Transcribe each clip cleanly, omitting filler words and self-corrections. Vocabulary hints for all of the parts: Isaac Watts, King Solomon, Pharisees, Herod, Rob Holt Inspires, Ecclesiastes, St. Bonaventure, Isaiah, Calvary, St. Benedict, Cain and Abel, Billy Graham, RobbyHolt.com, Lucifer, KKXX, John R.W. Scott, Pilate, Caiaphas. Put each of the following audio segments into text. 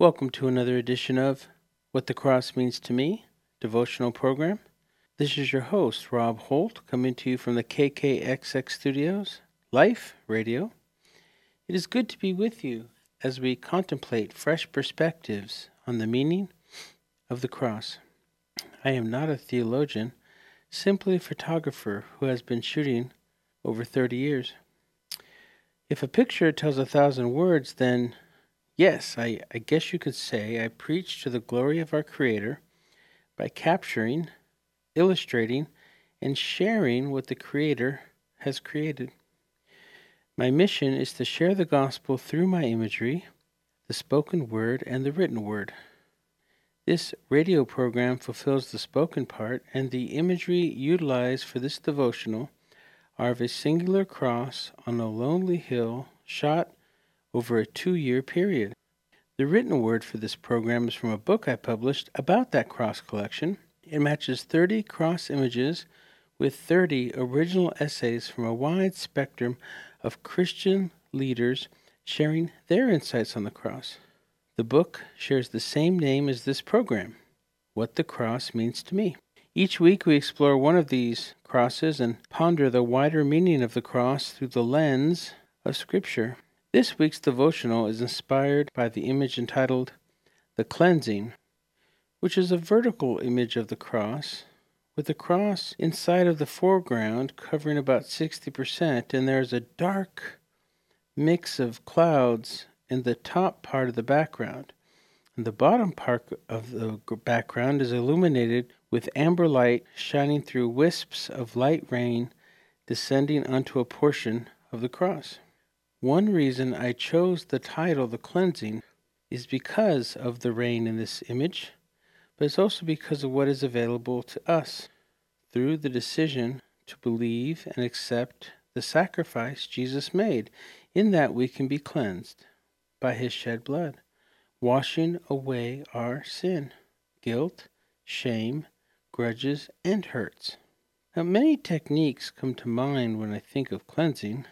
Welcome to another edition of What the Cross Means to Me, devotional program. This is your host, Rob Holt, coming to you from the KKXX Studios, Life Radio. It is good to be with you as we contemplate fresh perspectives on the meaning of the cross. I am not a theologian, simply a photographer who has been shooting over 30 years. If a picture tells 1,000 words, then yes, I guess you could say I preach to the glory of our Creator by capturing, illustrating, and sharing what the Creator has created. My mission is to share the gospel through my imagery, the spoken word, and the written word. This radio program fulfills the spoken part, and the imagery utilized for this devotional are of a singular cross on a lonely hill shot over a 2-year period. The written word for this program is from a book I published about that cross collection. It matches 30 cross images with 30 original essays from a wide spectrum of Christian leaders sharing their insights on the cross. The book shares the same name as this program, What the Cross Means to Me. Each week we explore one of these crosses and ponder the wider meaning of the cross through the lens of Scripture. This week's devotional is inspired by the image entitled, The Cleansing, which is a vertical image of the cross, with the cross inside of the foreground covering about 60%, and there is a dark mix of clouds in the top part of the background. And the bottom part of the background is illuminated with amber light shining through wisps of light rain descending onto a portion of the cross. One reason I chose the title, The Cleansing, is because of the rain in this image, but it's also because of what is available to us through the decision to believe and accept the sacrifice Jesus made, in that we can be cleansed by His shed blood, washing away our sin, guilt, shame, grudges, and hurts. Now, many techniques come to mind when I think of cleansing.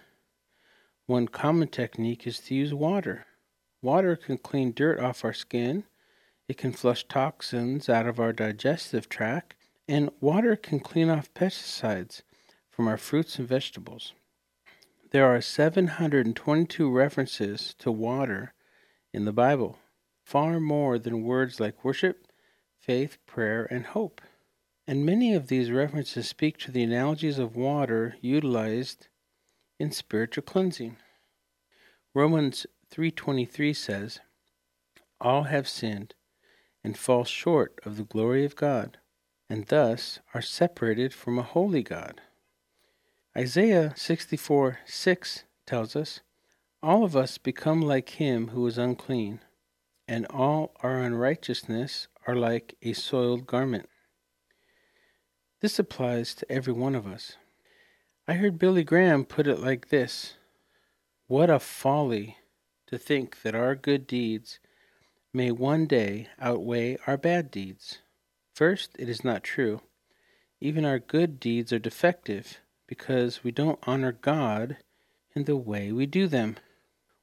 One common technique is to use water. Water can clean dirt off our skin, it can flush toxins out of our digestive tract, and water can clean off pesticides from our fruits and vegetables. There are 722 references to water in the Bible, far more than words like worship, faith, prayer, and hope. And many of these references speak to the analogies of water utilized in spiritual cleansing. Romans 3:23 says, "All have sinned and fall short of the glory of God, and thus are separated from a holy God." Isaiah 64:6 tells us, "All of us become like him who is unclean, and all our unrighteousness are like a soiled garment." This applies to every one of us. I heard Billy Graham put it like this: "What a folly to think that our good deeds may one day outweigh our bad deeds. First, it is not true. Even our good deeds are defective because we don't honor God in the way we do them.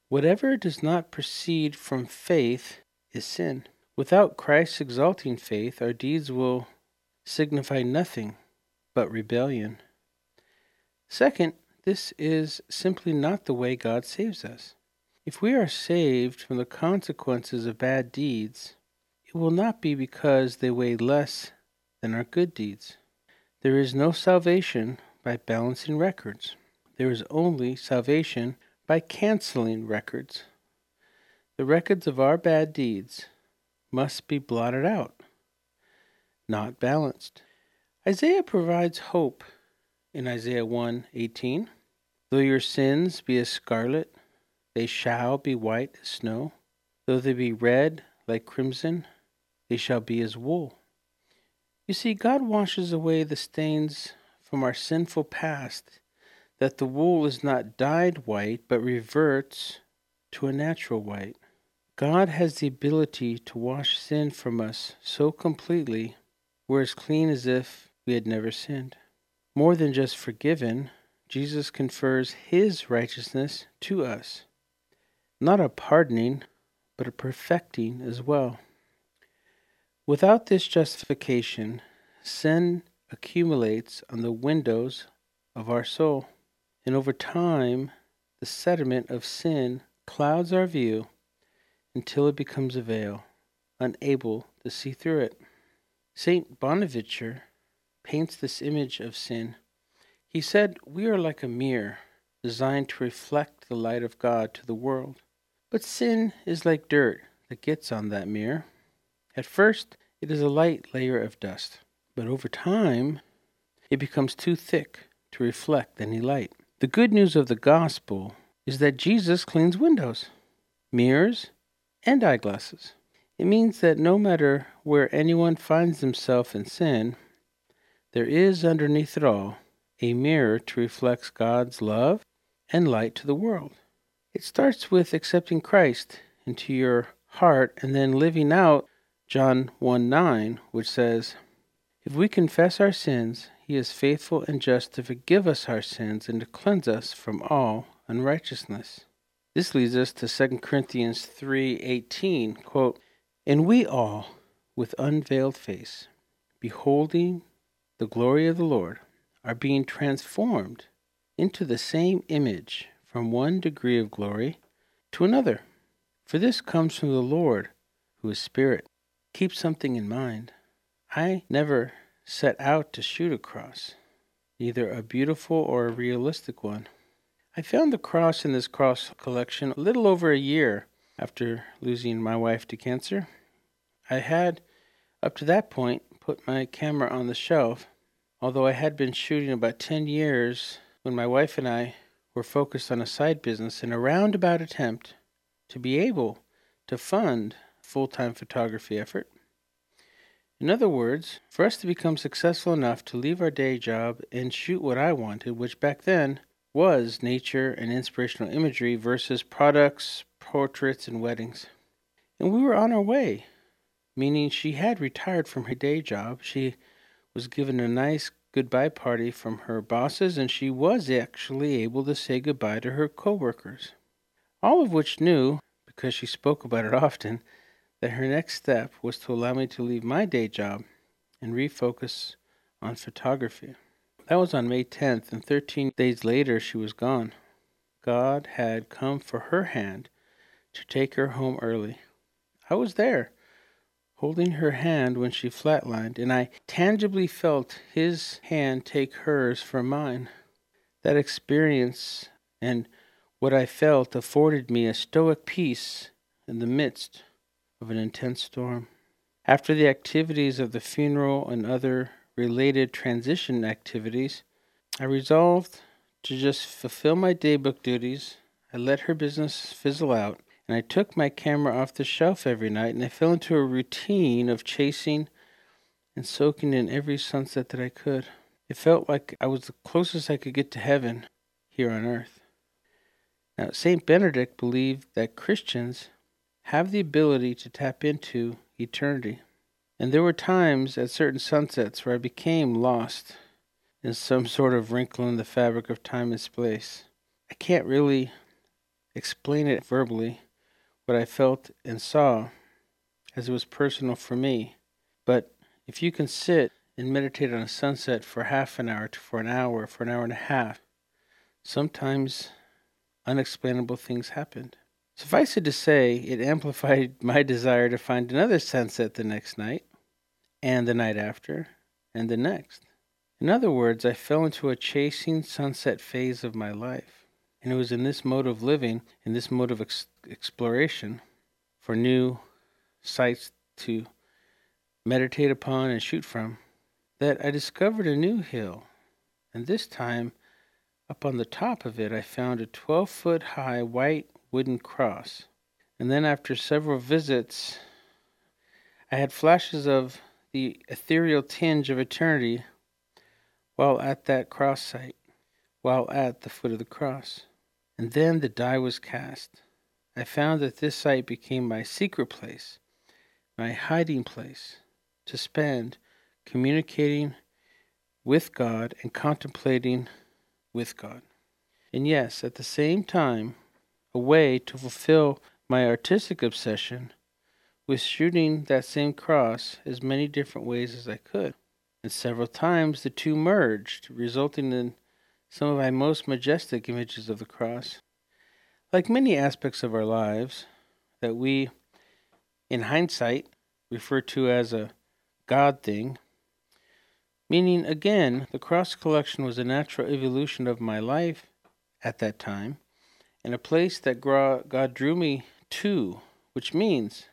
Whatever does not proceed from faith is sin. Without Christ's exalting faith, our deeds will signify nothing but rebellion." Second, this is simply not the way God saves us. If we are saved from the consequences of bad deeds, it will not be because they weigh less than our good deeds. There is no salvation by balancing records. There is only salvation by canceling records. The records of our bad deeds must be blotted out, not balanced. Isaiah provides hope. In Isaiah 1:18, "Though your sins be as scarlet, they shall be white as snow. Though they be red like crimson, they shall be as wool." You see, God washes away the stains from our sinful past, that the wool is not dyed white, but reverts to a natural white. God has the ability to wash sin from us so completely we're as clean as if we had never sinned. More than just forgiven, Jesus confers His righteousness to us. Not a pardoning, but a perfecting as well. Without this justification, sin accumulates on the windows of our soul, and over time, the sediment of sin clouds our view until it becomes a veil, unable to see through it. St. Bonaventure paints this image of sin. He said, "We are like a mirror designed to reflect the light of God to the world. But sin is like dirt that gets on that mirror. At first, it is a light layer of dust, but over time, it becomes too thick to reflect any light." The good news of the gospel is that Jesus cleans windows, mirrors, and eyeglasses. It means that no matter where anyone finds himself in sin, there is underneath it all a mirror to reflect God's love and light to the world. It starts with accepting Christ into your heart and then living out John 1:9, which says, "If we confess our sins, He is faithful and just to forgive us our sins and to cleanse us from all unrighteousness." This leads us to 2 Corinthians 3:18, quote, "And we all, with unveiled face, beholding the glory of the Lord, are being transformed into the same image from one degree of glory to another. For this comes from the Lord, who is Spirit." Keep something in mind. I never set out to shoot a cross, neither a beautiful or a realistic one. I found the cross in this cross collection a little over a year after losing my wife to cancer. I had, up to that point, put my camera on the shelf, although I had been shooting about 10 years when my wife and I were focused on a side business in a roundabout attempt to be able to fund a full-time photography effort. In other words, for us to become successful enough to leave our day job and shoot what I wanted, which back then was nature and inspirational imagery versus products, portraits, and weddings. And we were on our way, meaning she had retired from her day job. She was given a nice goodbye party from her bosses, and she was actually able to say goodbye to her coworkers. All of which knew, because she spoke about it often, that her next step was to allow me to leave my day job and refocus on photography. That was on May 10th, and 13 days later she was gone. God had come for her hand to take her home early. I was there, holding her hand when she flatlined, and I tangibly felt His hand take hers from mine. That experience and what I felt afforded me a stoic peace in the midst of an intense storm. After the activities of the funeral and other related transition activities, I resolved to just fulfill my daybook duties. I let her business fizzle out, and I took my camera off the shelf every night, and I fell into a routine of chasing and soaking in every sunset that I could. It felt like I was the closest I could get to heaven here on earth. Now, St. Benedict believed that Christians have the ability to tap into eternity. And there were times at certain sunsets where I became lost in some sort of wrinkle in the fabric of time and space. I can't really explain it verbally, what I felt and saw, as it was personal for me. But if you can sit and meditate on a sunset for half an hour, for an hour and a half, sometimes unexplainable things happened. Suffice it to say, it amplified my desire to find another sunset the next night, and the night after, and the next. In other words, I fell into a chasing sunset phase of my life, and it was in this mode of living, in this mode of exploration, for new sights to meditate upon and shoot from, that I discovered a new hill, and this time, up on the top of it, I found a 12-foot-high white wooden cross. And then after several visits, I had flashes of the ethereal tinge of eternity while at that cross site, while at the foot of the cross. And then the die was cast. I found that this site became my secret place, my hiding place, to spend communicating with God and contemplating with God. And yes, at the same time, a way to fulfill My artistic obsession was shooting that same cross as many different ways as I could, and several times the two merged, resulting in some of my most majestic images of the cross. Like many aspects of our lives that we, in hindsight, refer to as a God thing, meaning, again, the cross collection was a natural evolution of my life at that time, and a place that God drew me to, which means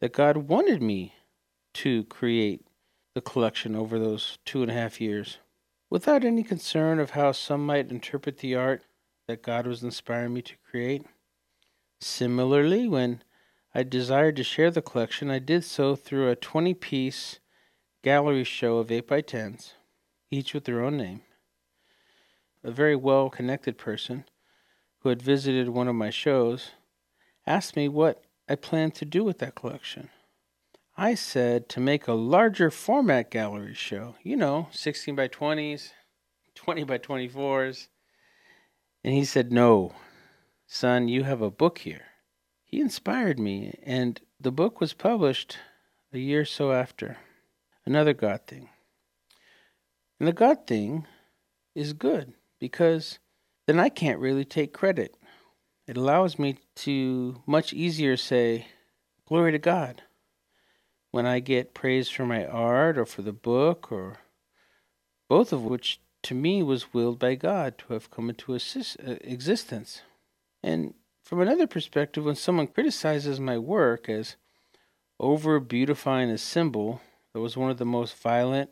that God wanted me to create the collection over those 2.5 years, without any concern of how some might interpret the art that God was inspiring me to create. Similarly, when I desired to share the collection, I did so through a 20-piece gallery show of 8x10s, each with their own name. A very well-connected person who had visited one of my shows asked me what I planned to do with that collection. I said to make a larger format gallery show, 16x20s, 20x24s. And he said, "No, son, you have a book here." He inspired me, and the book was published a year or so after. Another God thing. And the God thing is good, because then I can't really take credit. It allows me to much easier say, glory to God, when I get praise for my art or for the book, or both of which to me was willed by God to have come into existence. And from another perspective, when someone criticizes my work as over-beautifying a symbol that was one of the most violent,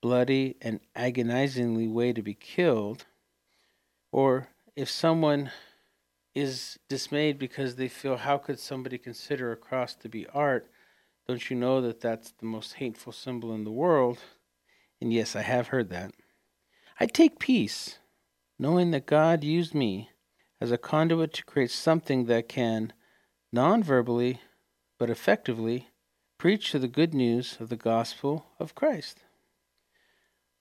bloody, and agonizingly way to be killed, or if someone is dismayed because they feel, how could somebody consider a cross to be art? Don't you know that that's the most hateful symbol in the world? And yes, I have heard that. I take peace, knowing that God used me as a conduit to create something that can, non-verbally, but effectively, preach to the good news of the gospel of Christ.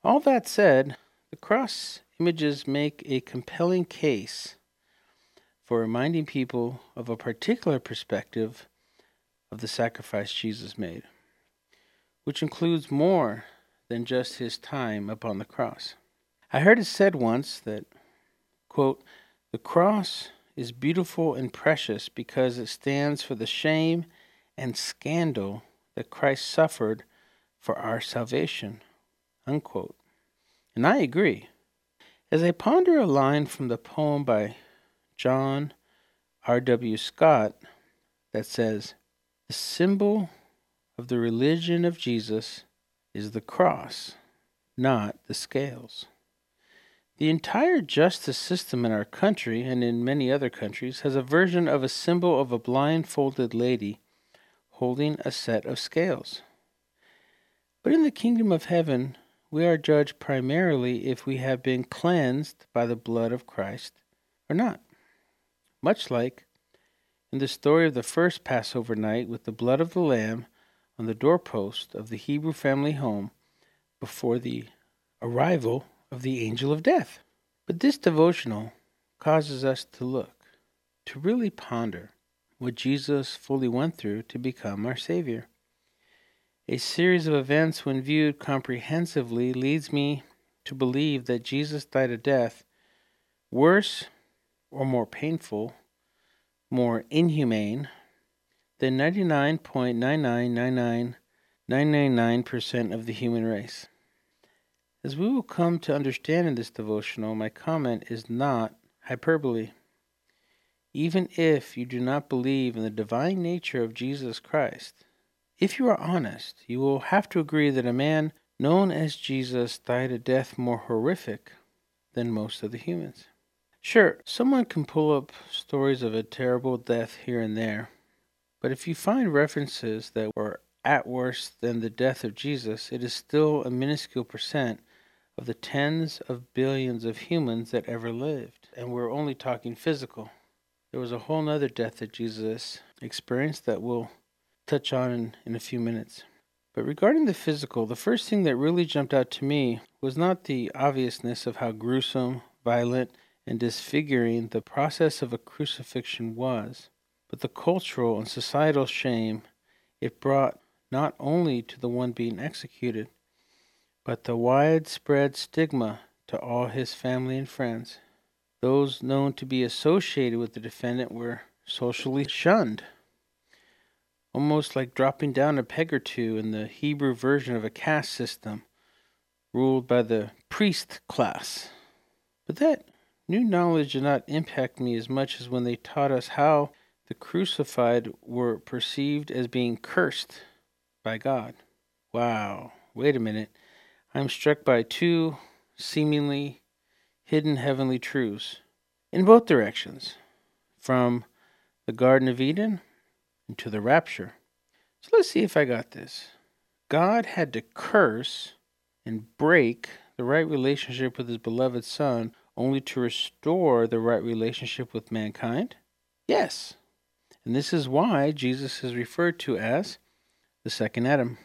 All that said, the cross images make a compelling case for reminding people of a particular perspective of the sacrifice Jesus made, which includes more than just his time upon the cross. I heard it said once that, quote, "The cross is beautiful and precious because it stands for the shame and scandal that Christ suffered for our salvation," unquote. And I agree. As I ponder a line from the poem by John R.W. Scott that says, "The symbol of the religion of Jesus is the cross, not the scales." The entire justice system in our country, and in many other countries, has a version of a symbol of a blindfolded lady holding a set of scales. But in the kingdom of heaven, we are judged primarily if we have been cleansed by the blood of Christ or not. Much like in the story of the first Passover night with the blood of the lamb on the doorpost of the Hebrew family home before the arrival of the angel of death. But this devotional causes us to look, to really ponder what Jesus fully went through to become our Savior. A series of events, when viewed comprehensively, leads me to believe that Jesus died a death worse or more painful, more inhumane than 99.9999999% of the human race. As we will come to understand in this devotional, my comment is not hyperbole. Even if you do not believe in the divine nature of Jesus Christ, if you are honest, you will have to agree that a man known as Jesus died a death more horrific than most of the humans. Sure, someone can pull up stories of a terrible death here and there, but if you find references that were at worst than the death of Jesus, it is still a minuscule percent of the tens of billions of humans that ever lived. And we're only talking physical. There was a whole other death that Jesus experienced that we'll touch on in a few minutes. But regarding the physical, the first thing that really jumped out to me was not the obviousness of how gruesome, violent, and disfiguring the process of a crucifixion was, but the cultural and societal shame it brought not only to the one being executed, but the widespread stigma to all his family and friends. Those known to be associated with the defendant were socially shunned, almost like dropping down a peg or two in the Hebrew version of a caste system ruled by the priest class. But that new knowledge did not impact me as much as when they taught us how the crucified were perceived as being cursed by God. Wow, wait a minute. I'm struck by two seemingly hidden heavenly truths in both directions, from the Garden of Eden into the rapture. So let's see if I got this. God had to curse and break the right relationship with his beloved Son only to restore the right relationship with mankind? Yes. And this is why Jesus is referred to as the second Adam.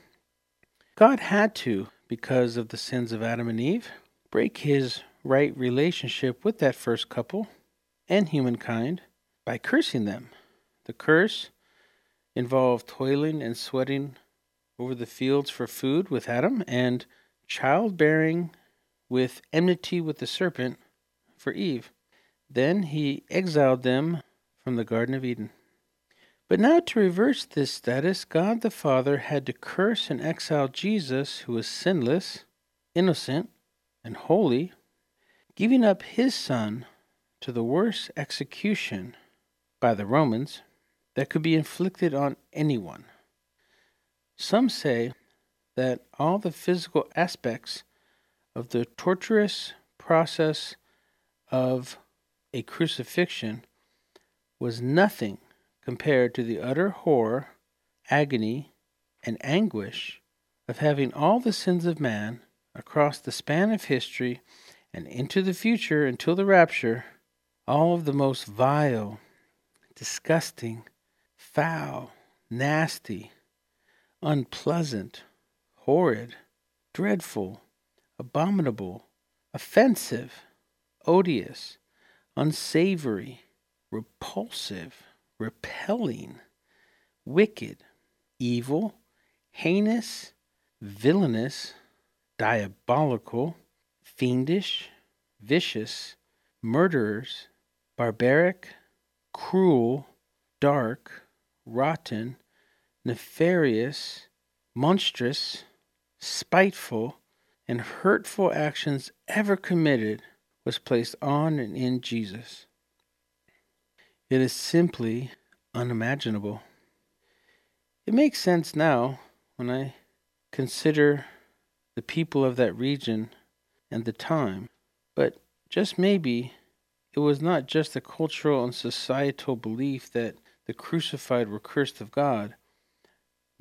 God had to, because of the sins of Adam and Eve, break his right relationship with that first couple and humankind by cursing them. The curse involved toiling and sweating over the fields for food with Adam, and childbearing with enmity with the serpent for Eve. Then he exiled them from the Garden of Eden. But now, to reverse this status, God the Father had to curse and exile Jesus, who was sinless, innocent, and holy, giving up his Son to the worst execution by the Romans that could be inflicted on anyone. Some say that all the physical aspects of the torturous process of a crucifixion was nothing compared to the utter horror, agony, and anguish of having all the sins of man across the span of history and into the future until the rapture, all of the most vile, disgusting, foul, nasty, unpleasant, horrid, dreadful, abominable, offensive, odious, unsavory, repulsive, repelling, wicked, evil, heinous, villainous, diabolical, fiendish, vicious, murderers, barbaric, cruel, dark, rotten, nefarious, monstrous, spiteful, and hurtful actions ever committed was placed on and in Jesus. It is simply unimaginable. It makes sense now when I consider the people of that region and the time, but just maybe it was not just the cultural and societal belief that the crucified were cursed of God.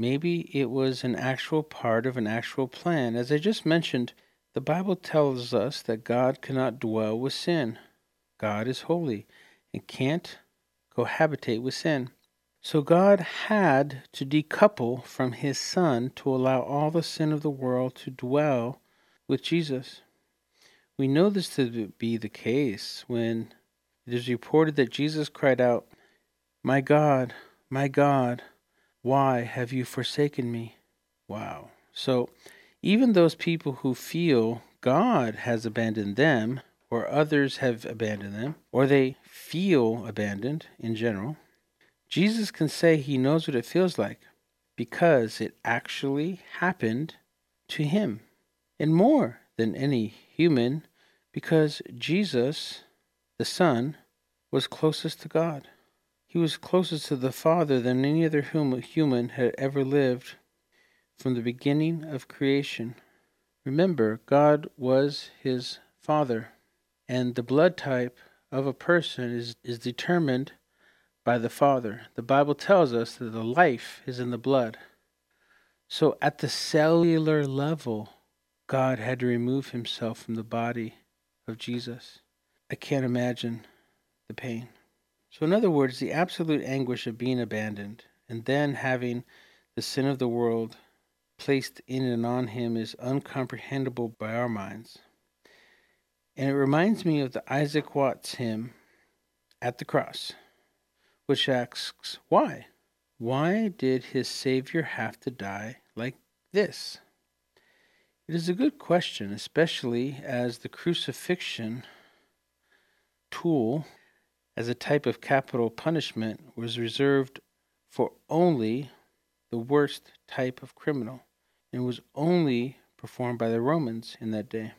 Maybe it was an actual part of an actual plan. As I just mentioned, the Bible tells us that God cannot dwell with sin. God is holy and can't cohabitate with sin. So God had to decouple from his Son to allow all the sin of the world to dwell with Jesus. We know this to be the case when it is reported that Jesus cried out, "My God, my God, why have you forsaken me?" Wow. So even those people who feel God has abandoned them, or others have abandoned them, or they feel abandoned in general, Jesus can say he knows what it feels like because it actually happened to him. And more than any human, because Jesus, the Son, was closest to God. He was closest to the Father than any other human had ever lived from the beginning of creation. Remember, God was his Father, and the blood type of a person is determined by the Father. The Bible tells us that the life is in the blood. So at the cellular level, God had to remove himself from the body of Jesus. I can't imagine the pain. So in other words, the absolute anguish of being abandoned and then having the sin of the world placed in and on him is incomprehensible by our minds. And it reminds me of the Isaac Watts hymn, "At the Cross," which asks, why? Why did his Savior have to die like this? It is a good question, especially as the crucifixion tool as a type of capital punishment was reserved for only the worst type of criminal, and was only performed by the Romans in that day.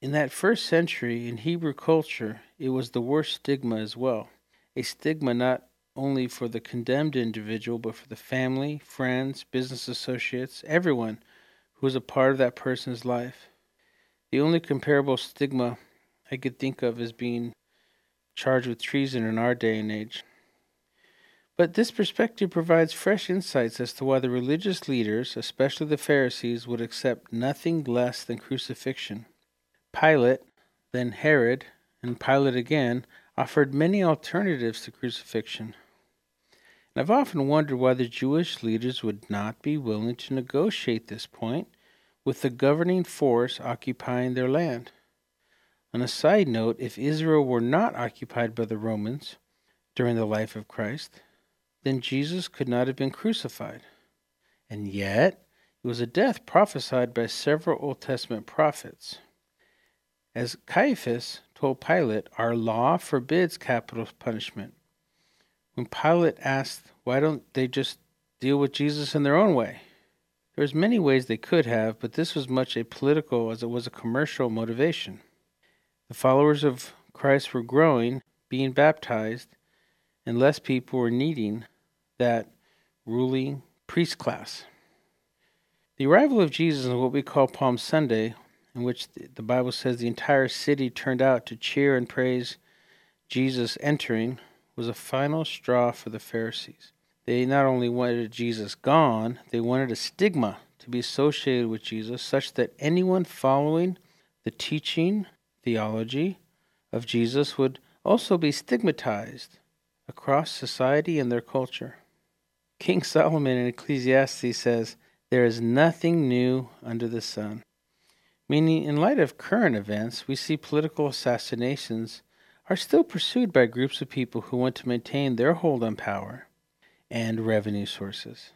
In that first century, in Hebrew culture, it was the worst stigma as well. A stigma not only for the condemned individual, but for the family, friends, business associates, everyone who was a part of that person's life. The only comparable stigma I could think of is being charged with treason in our day and age. But this perspective provides fresh insights as to why the religious leaders, especially the Pharisees, would accept nothing less than crucifixion. Pilate, then Herod, and Pilate again, offered many alternatives to crucifixion. And I've often wondered why the Jewish leaders would not be willing to negotiate this point with the governing force occupying their land. On a side note, if Israel were not occupied by the Romans during the life of Christ, then Jesus could not have been crucified. And yet, it was a death prophesied by several Old Testament prophets. As Caiaphas told Pilate, our law forbids capital punishment. When Pilate asked, why don't they just deal with Jesus in their own way? There was many ways they could have, but this was much a political as it was a commercial motivation. The followers of Christ were growing, being baptized, and less people were needing that ruling priest class. The arrival of Jesus on what we call Palm Sunday, in which the Bible says the entire city turned out to cheer and praise Jesus entering, was a final straw for the Pharisees. They not only wanted Jesus gone, they wanted a stigma to be associated with Jesus such that anyone following the teaching, theology of Jesus would also be stigmatized across society and their culture. King Solomon in Ecclesiastes says, there is nothing new under the sun. Meaning, in light of current events, we see political assassinations are still pursued by groups of people who want to maintain their hold on power and revenue sources.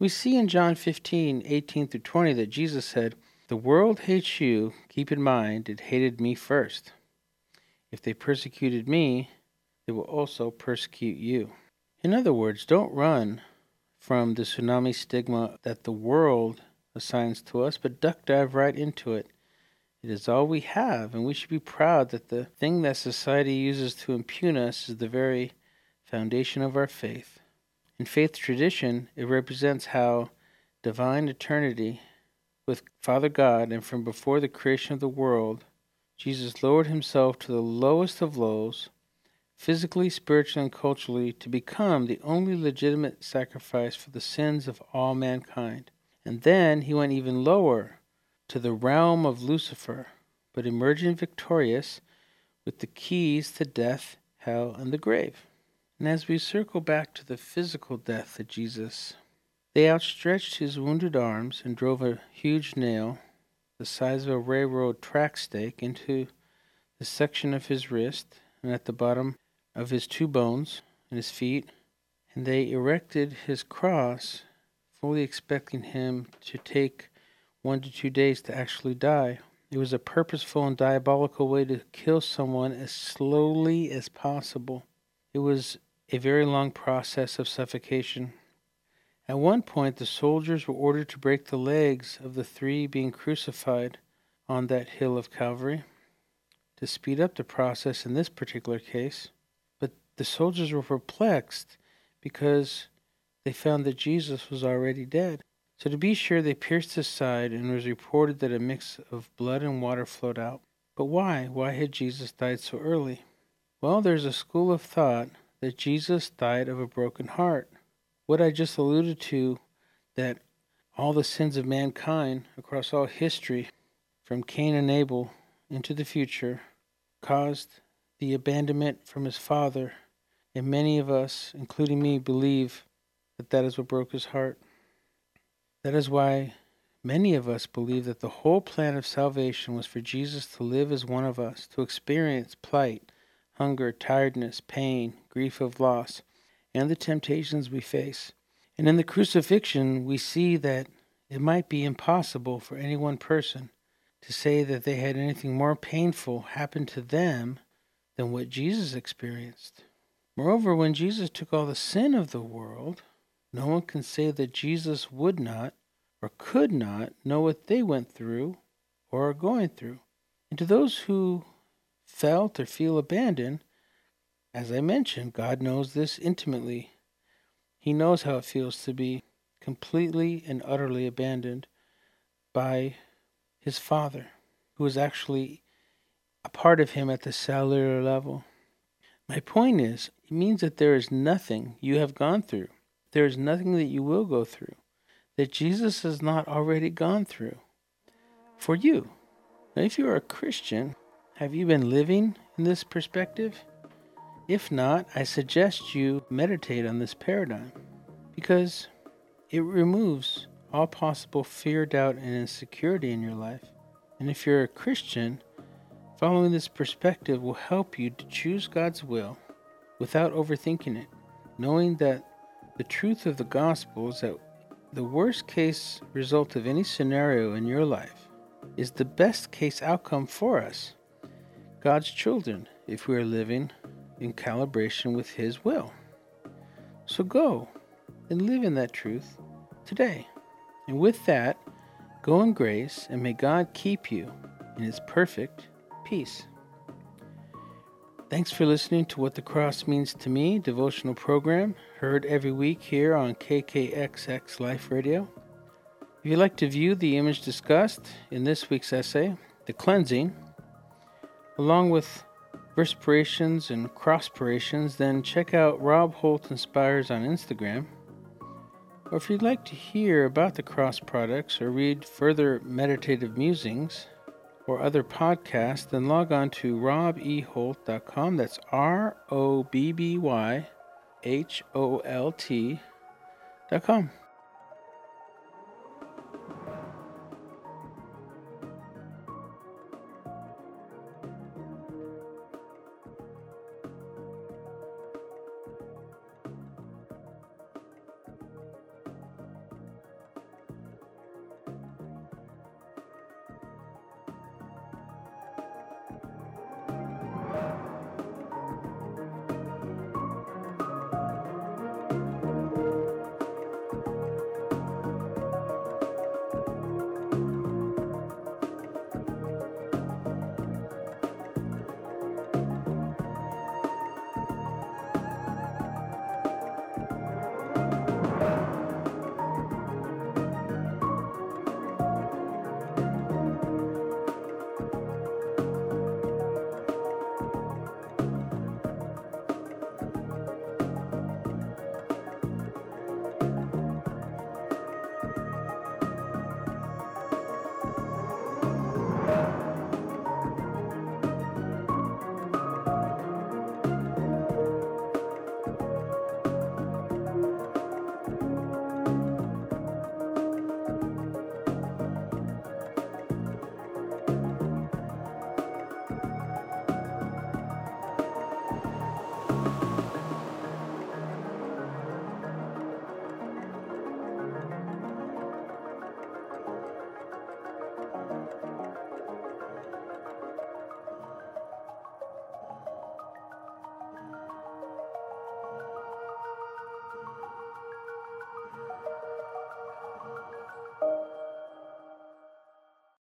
We see in John 15:18-20 that Jesus said, the world hates you, keep in mind it hated me first. If they persecuted me, they will also persecute you. In other words, don't run from the tsunami stigma that the world assigns to us, but duck dive right into it. It is all we have, and we should be proud that the thing that society uses to impugn us is the very foundation of our faith. In faith tradition, it represents how divine eternity with Father God and from before the creation of the world, Jesus lowered himself to the lowest of lows, physically, spiritually, and culturally, to become the only legitimate sacrifice for the sins of all mankind. And then he went even lower to the realm of Lucifer, but emerging victorious with the keys to death, hell, and the grave. And as we circle back to the physical death of Jesus, they outstretched his wounded arms and drove a huge nail, the size of a railroad track stake, into the section of his wrist and at the bottom of his two bones and his feet, and they erected his cross, fully expecting him to take 1 to 2 days to actually die. It was a purposeful and diabolical way to kill someone as slowly as possible. It was a very long process of suffocation. At one point, the soldiers were ordered to break the legs of the three being crucified on that hill of Calvary to speed up the process in this particular case. But the soldiers were perplexed because they found that Jesus was already dead. So to be sure, they pierced his side, and it was reported that a mix of blood and water flowed out. But why? Why had Jesus died so early? Well, there's a school of thought that Jesus died of a broken heart. What I just alluded to, that all the sins of mankind across all history, from Cain and Abel into the future, caused the abandonment from his Father. And many of us, including me, believe that is what broke his heart. That is why many of us believe that the whole plan of salvation was for Jesus to live as one of us, to experience plight, hunger, tiredness, pain, grief of loss, and the temptations we face. And in the crucifixion, we see that it might be impossible for any one person to say that they had anything more painful happen to them than what Jesus experienced. Moreover, when Jesus took all the sin of the world, no one can say that Jesus would not or could not know what they went through or are going through. And to those who felt or feel abandoned, as I mentioned, God knows this intimately. He knows how it feels to be completely and utterly abandoned by his Father, who is actually a part of him at the cellular level. My point is, it means that there is nothing you have gone through. There is nothing that you will go through that Jesus has not already gone through for you. Now, if you are a Christian, have you been living in this perspective? If not, I suggest you meditate on this paradigm, because it removes all possible fear, doubt, and insecurity in your life. And if you're a Christian, following this perspective will help you to choose God's will without overthinking it, knowing that the truth of the gospel is that the worst case result of any scenario in your life is the best case outcome for us, God's children, if we are living in calibration with his will. So go and live in that truth today. And with that, go in grace, and may God keep you in his perfect peace. Thanks for listening to What the Cross Means to Me devotional program, heard every week here on KKXX Life Radio. If you'd like to view the image discussed in this week's essay, The Cleansing, along with perspirations and crosspirations, then check out Rob Holt Inspires on Instagram. Or if you'd like to hear about the cross products or read further meditative musings or other podcasts, then log on to RobbyHolt.com. That's RobbyHolt.com.